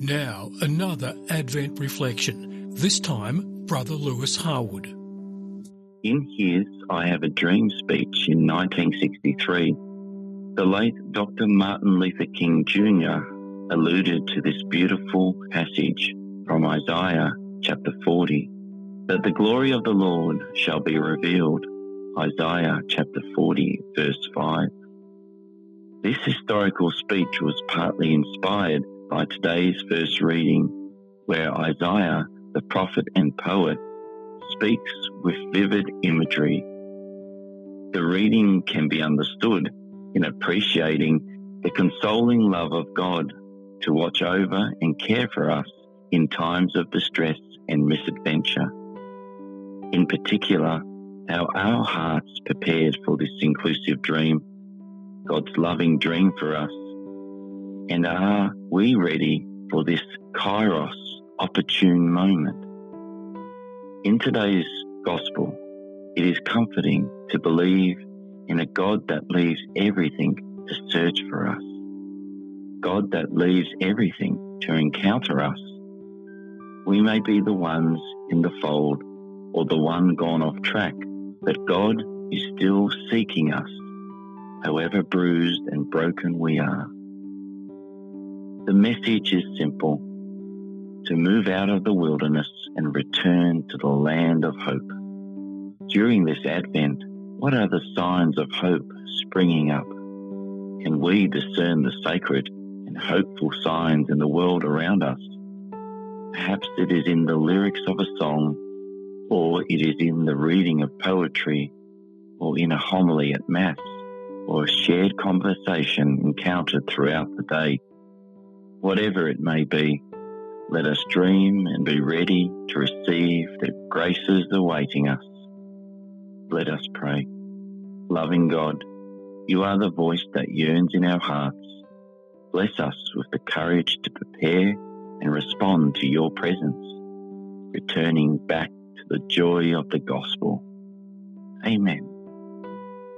Now, another Advent reflection, this time Brother Lewis Harwood. In his I Have a Dream speech in 1963, the late Dr. Martin Luther King Jr. alluded to this beautiful passage from Isaiah chapter 40, that the glory of the Lord shall be revealed, Isaiah chapter 40, verse 5. This historical speech was partly inspired by today's first reading, where Isaiah, the prophet and poet, speaks with vivid imagery. The reading can be understood in appreciating the consoling love of God to watch over and care for us in times of distress and misadventure. In particular, how our hearts prepared for this inclusive dream, God's loving dream for us, and are we ready for this kairos, opportune moment? In today's gospel, it is comforting to believe in a God that leaves everything to search for us, God that leaves everything to encounter us. We may be the ones in the fold or the one gone off track, but God is still seeking us, however bruised and broken we are. The message is simple: to move out of the wilderness and return to the land of hope. During this Advent, what are the signs of hope springing up? Can we discern the sacred and hopeful signs in the world around us? Perhaps it is in the lyrics of a song, or it is in the reading of poetry, or in a homily at Mass, or a shared conversation encountered throughout the day. Whatever it may be, let us dream and be ready to receive the graces awaiting us. Let us pray. Loving God, you are the voice that yearns in our hearts. Bless us with the courage to prepare and respond to your presence, returning back to the joy of the gospel. Amen.